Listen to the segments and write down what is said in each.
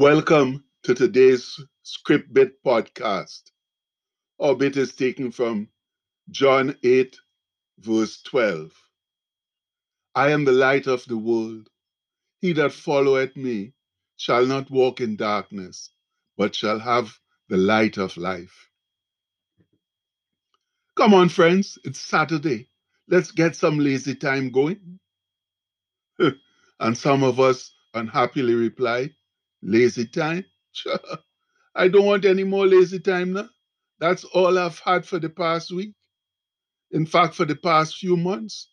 Welcome to today's Script Bit podcast. Our bit is taken from John 8, verse 12. I am the light of the world. He that followeth me shall not walk in darkness, but shall have the light of life. Come on, friends, it's Saturday. Let's get some lazy time going. And some of us unhappily reply, lazy time? I don't want any more lazy time now. That's all I've had for the past week. In fact, for the past few months.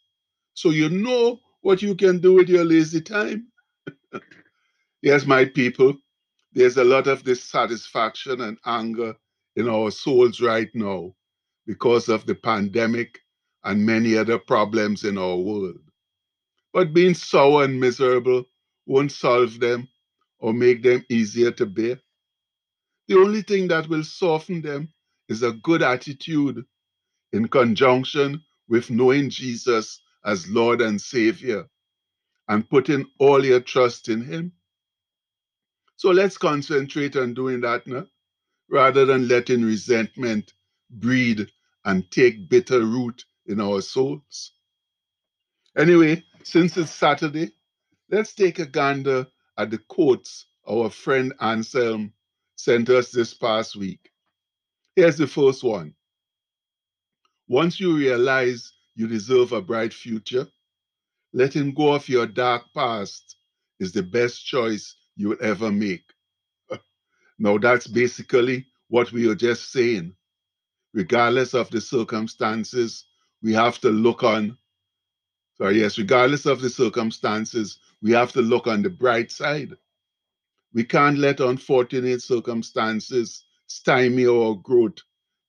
So you know what you can do with your lazy time. Yes, my people, there's a lot of dissatisfaction and anger in our souls right now because of the pandemic and many other problems in our world. But being sour and miserable won't solve them or make them easier to bear. The only thing that will soften them is a good attitude in conjunction with knowing Jesus as Lord and Savior and putting all your trust in Him. So let's concentrate on doing that now, rather than letting resentment breed and take bitter root in our souls. Anyway, since it's Saturday, let's take a gander at the quotes our friend Anselm sent us this past week. Here's the first one. Once you realize you deserve a bright future, letting go of your dark past is the best choice you'll ever make. Now that's basically what we are just saying. Regardless of the circumstances, we have to look on. Regardless of the circumstances, we have to look on the bright side. We can't let unfortunate circumstances stymie our growth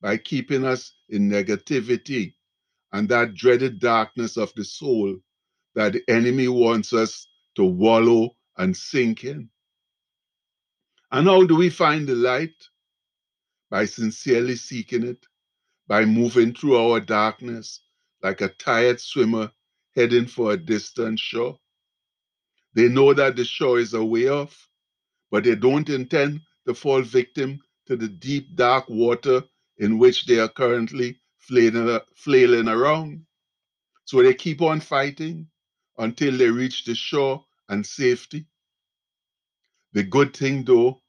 by keeping us in negativity and that dreaded darkness of the soul that the enemy wants us to wallow and sink in. And how do we find the light? By sincerely seeking it, by moving through our darkness like a tired swimmer heading for a distant shore. They know that the shore is a way off, but they don't intend to fall victim to the deep, dark water in which they are currently flailing around. So they keep on fighting until they reach the shore and safety. The good thing, though,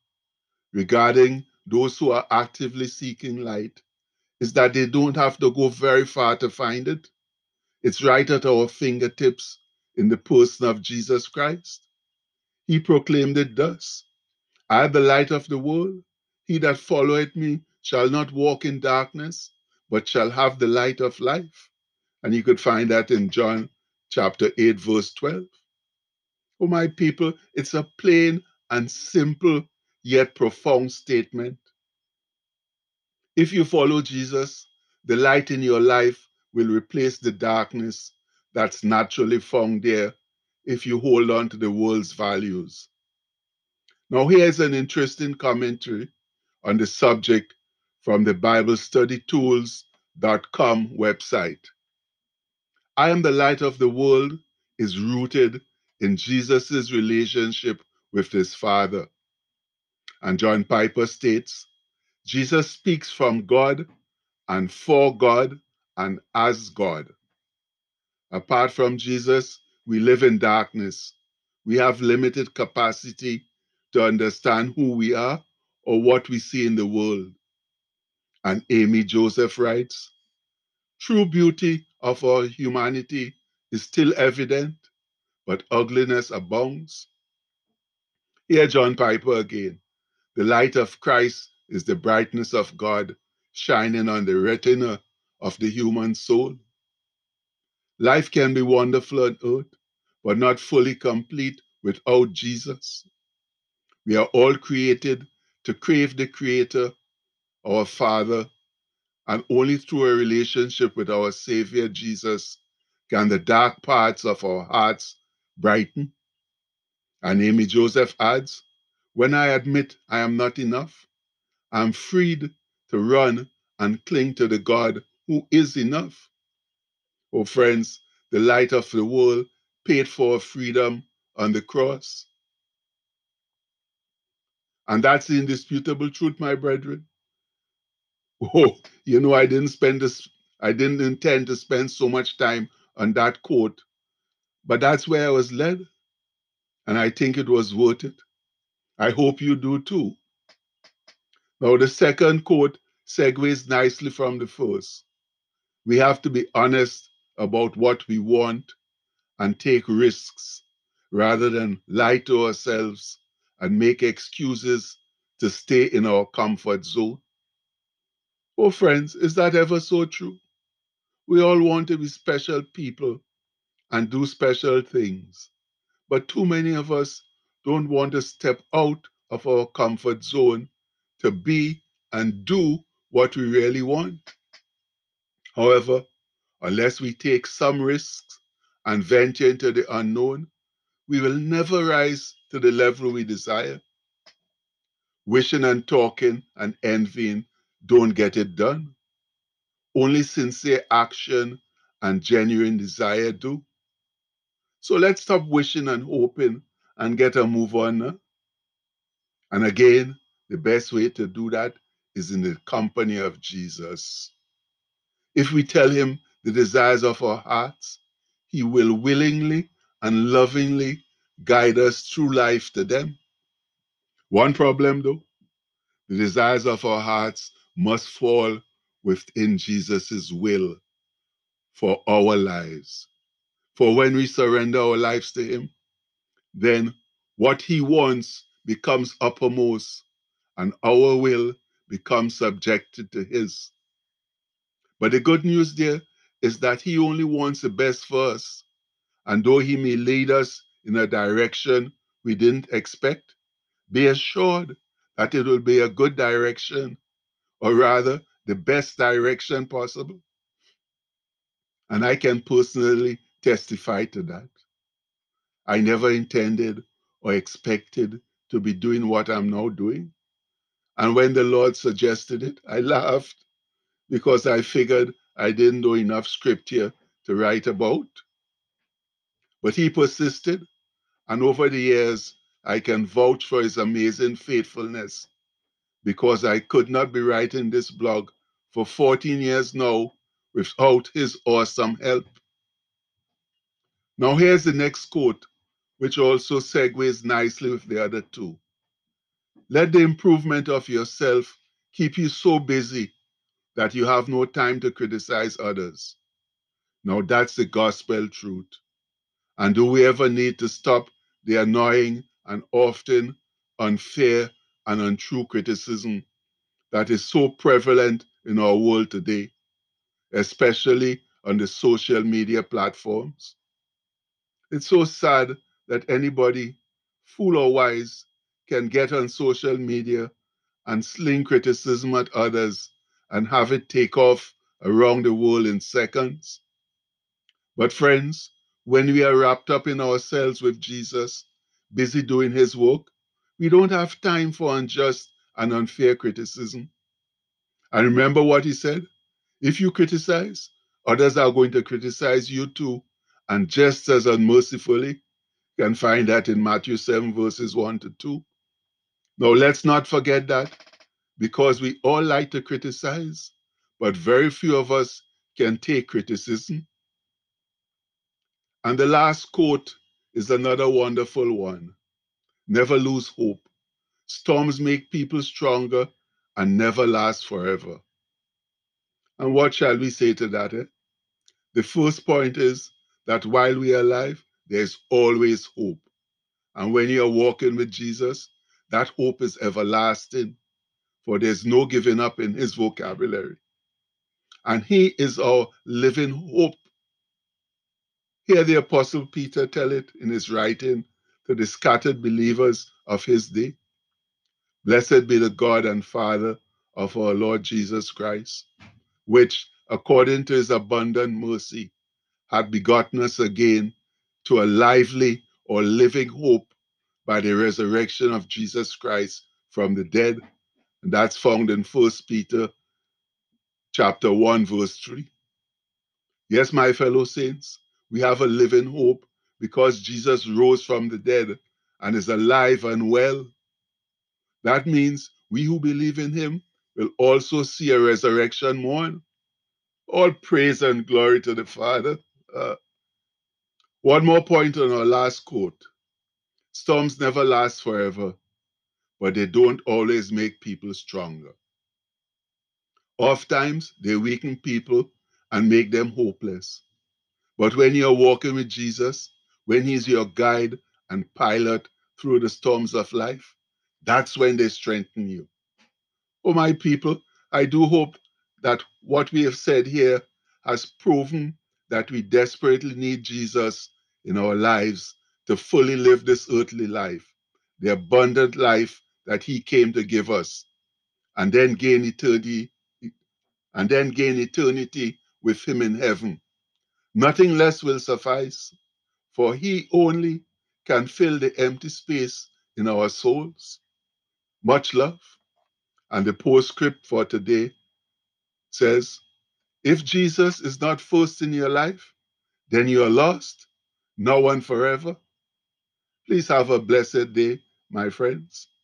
regarding those who are actively seeking light, is that they don't have to go very far to find it. It's right at our fingertips in the person of Jesus Christ. He proclaimed it thus: I am the light of the world. He that followeth me shall not walk in darkness, but shall have the light of life. And you could find that in John chapter 8, verse 12. Oh, my people, it's a plain and simple yet profound statement. If you follow Jesus, the light in your life will replace the darkness that's naturally found there if you hold on to the world's values. Now, here's an interesting commentary on the subject from the BibleStudyTools.com website. I am the light of the world is rooted in Jesus' relationship with his Father. And John Piper states, Jesus speaks from God and for God and as God. Apart from Jesus, we live in darkness. We have limited capacity to understand who we are or what we see in the world. And Amy Joseph writes, true beauty of our humanity is still evident, but ugliness abounds. Here, John Piper again. The light of Christ is the brightness of God shining on the retina of the human soul. Life can be wonderful on earth, but not fully complete without Jesus. We are all created to crave the Creator, our Father, and only through a relationship with our Savior Jesus can the dark parts of our hearts brighten. And Amy Joseph adds, when I admit I am not enough, I am freed to run and cling to the God who is enough. Oh, friends, the light of the world paid for freedom on the cross. And that's the indisputable truth, my brethren. Oh, you know, I didn't intend to spend so much time on that quote, but that's where I was led, and I think it was worth it. I hope you do too. Now, the second quote segues nicely from the first. We have to be honest about what we want and take risks rather than lie to ourselves and make excuses to stay in our comfort zone. Oh, friends, is that ever so true? We all want to be special people and do special things, but too many of us don't want to step out of our comfort zone to be and do what we really want. However, unless we take some risks and venture into the unknown, we will never rise to the level we desire. Wishing and talking and envying don't get it done. Only sincere action and genuine desire do. So let's stop wishing and hoping and get a move on now. And again, the best way to do that is in the company of Jesus. If we tell him the desires of our hearts, he will willingly and lovingly guide us through life to them. One problem, though, the desires of our hearts must fall within Jesus' will for our lives. For when we surrender our lives to him, then what he wants becomes uppermost, and our will becomes subjected to his. But the good news there is that he only wants the best for us, and though he may lead us in a direction we didn't expect, be assured that it will be a good direction, or rather, the best direction possible. And I can personally testify to that. I never intended or expected to be doing what I'm now doing. And when the Lord suggested it, I laughed, because I figured I didn't know enough scripture to write about. But he persisted, and over the years, I can vouch for his amazing faithfulness, because I could not be writing this blog for 14 years now without his awesome help. Now here's the next quote, which also segues nicely with the other two. Let the improvement of yourself keep you so busy that you have no time to criticize others. Now that's the gospel truth. And do we ever need to stop the annoying and often unfair and untrue criticism that is so prevalent in our world today, especially on the social media platforms? It's so sad that anybody, fool or wise, can get on social media and sling criticism at others and have it take off around the world in seconds. But friends, when we are wrapped up in ourselves with Jesus, busy doing his work, we don't have time for unjust and unfair criticism. And remember what he said? If you criticize, others are going to criticize you too, and just as unmercifully. You can find that in Matthew 7, verses 1 to 2. Now, let's not forget that, because we all like to criticize, but very few of us can take criticism. And the last quote is another wonderful one. Never lose hope. Storms make people stronger and never last forever. And what shall we say to that? The first point is that while we are alive, there's always hope. And when you're walking with Jesus, that hope is everlasting, for there's no giving up in his vocabulary. And he is our living hope. Here the Apostle Peter tells it in his writing to the scattered believers of his day. Blessed be the God and Father of our Lord Jesus Christ, which, according to his abundant mercy, hath begotten us again to a lively or living hope by the resurrection of Jesus Christ from the dead. And that's found in 1 Peter chapter 1, verse 3. Yes, my fellow saints, we have a living hope because Jesus rose from the dead and is alive and well. That means we who believe in him will also see a resurrection morn. All praise and glory to the Father. One more point on our last quote. Storms never last forever, but they don't always make people stronger. Oftentimes, they weaken people and make them hopeless. But when you're walking with Jesus, when he's your guide and pilot through the storms of life, that's when they strengthen you. Oh, my people, I do hope that what we have said here has proven that we desperately need Jesus in our lives to fully live this earthly life, the abundant life that he came to give us, and then gain eternity, with him in heaven. Nothing less will suffice, for he only can fill the empty space in our souls. Much love. And the postscript for today says, if Jesus is not first in your life, then you are lost, now and forever. Please have a blessed day, my friends.